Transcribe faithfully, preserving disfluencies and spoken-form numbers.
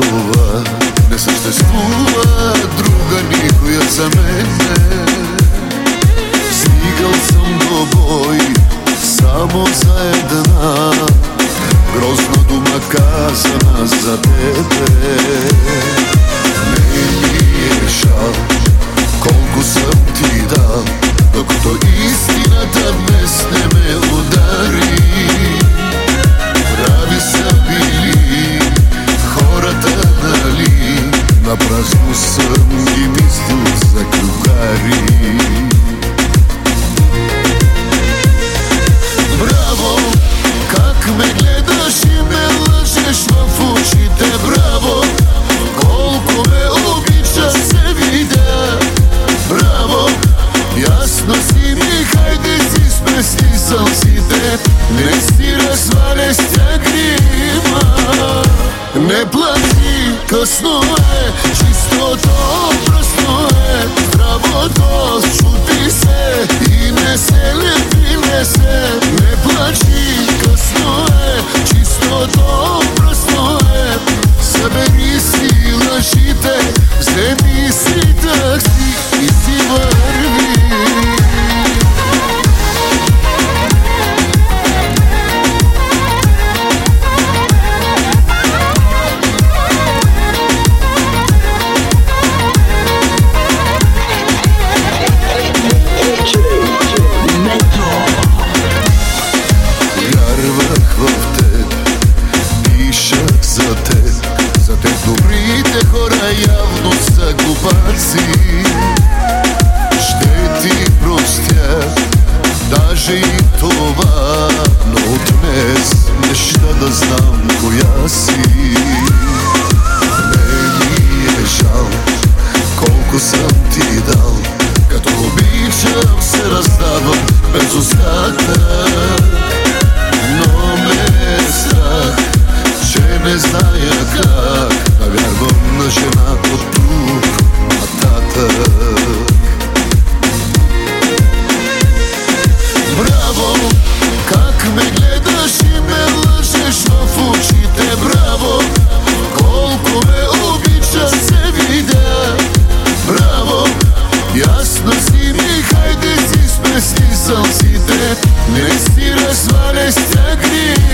това не съществува друга никоя за мене. Стигал съм до бой само за една грозна дума казана за тебе. Не ми е жал колко съм ти дал, докато истината днес не ме удари. Прави са били хората, нали, напразно съм ги мислил за клюкари. Браво, как ме гледаш и ме лъжеш в очите, браво, колко ме обичаш се видя. Браво, ясно си ми, хайде си спести сълзите, не си разваля с тя грима. Не плати, късно е, чистото пръсно е, здравото чути се и не се лепи, не се. Не плачи, късно е, чистото пръсно е, събери си лъжите, вземи си такси и си върви. Ще ти простя даже и това, но от днес неща да знам коя си. Не ми е жал колко съм ти дал, като обичам се раздавам без остатък. Но ме е страх, че не зная как да вярвам на жената от тук. Браво, как ме гледаш и ме лъжеш в очите, браво, колко ме обичаш се видя. Браво, ясно си ми, хайде си спести сълзите, не си разваля с тя гри.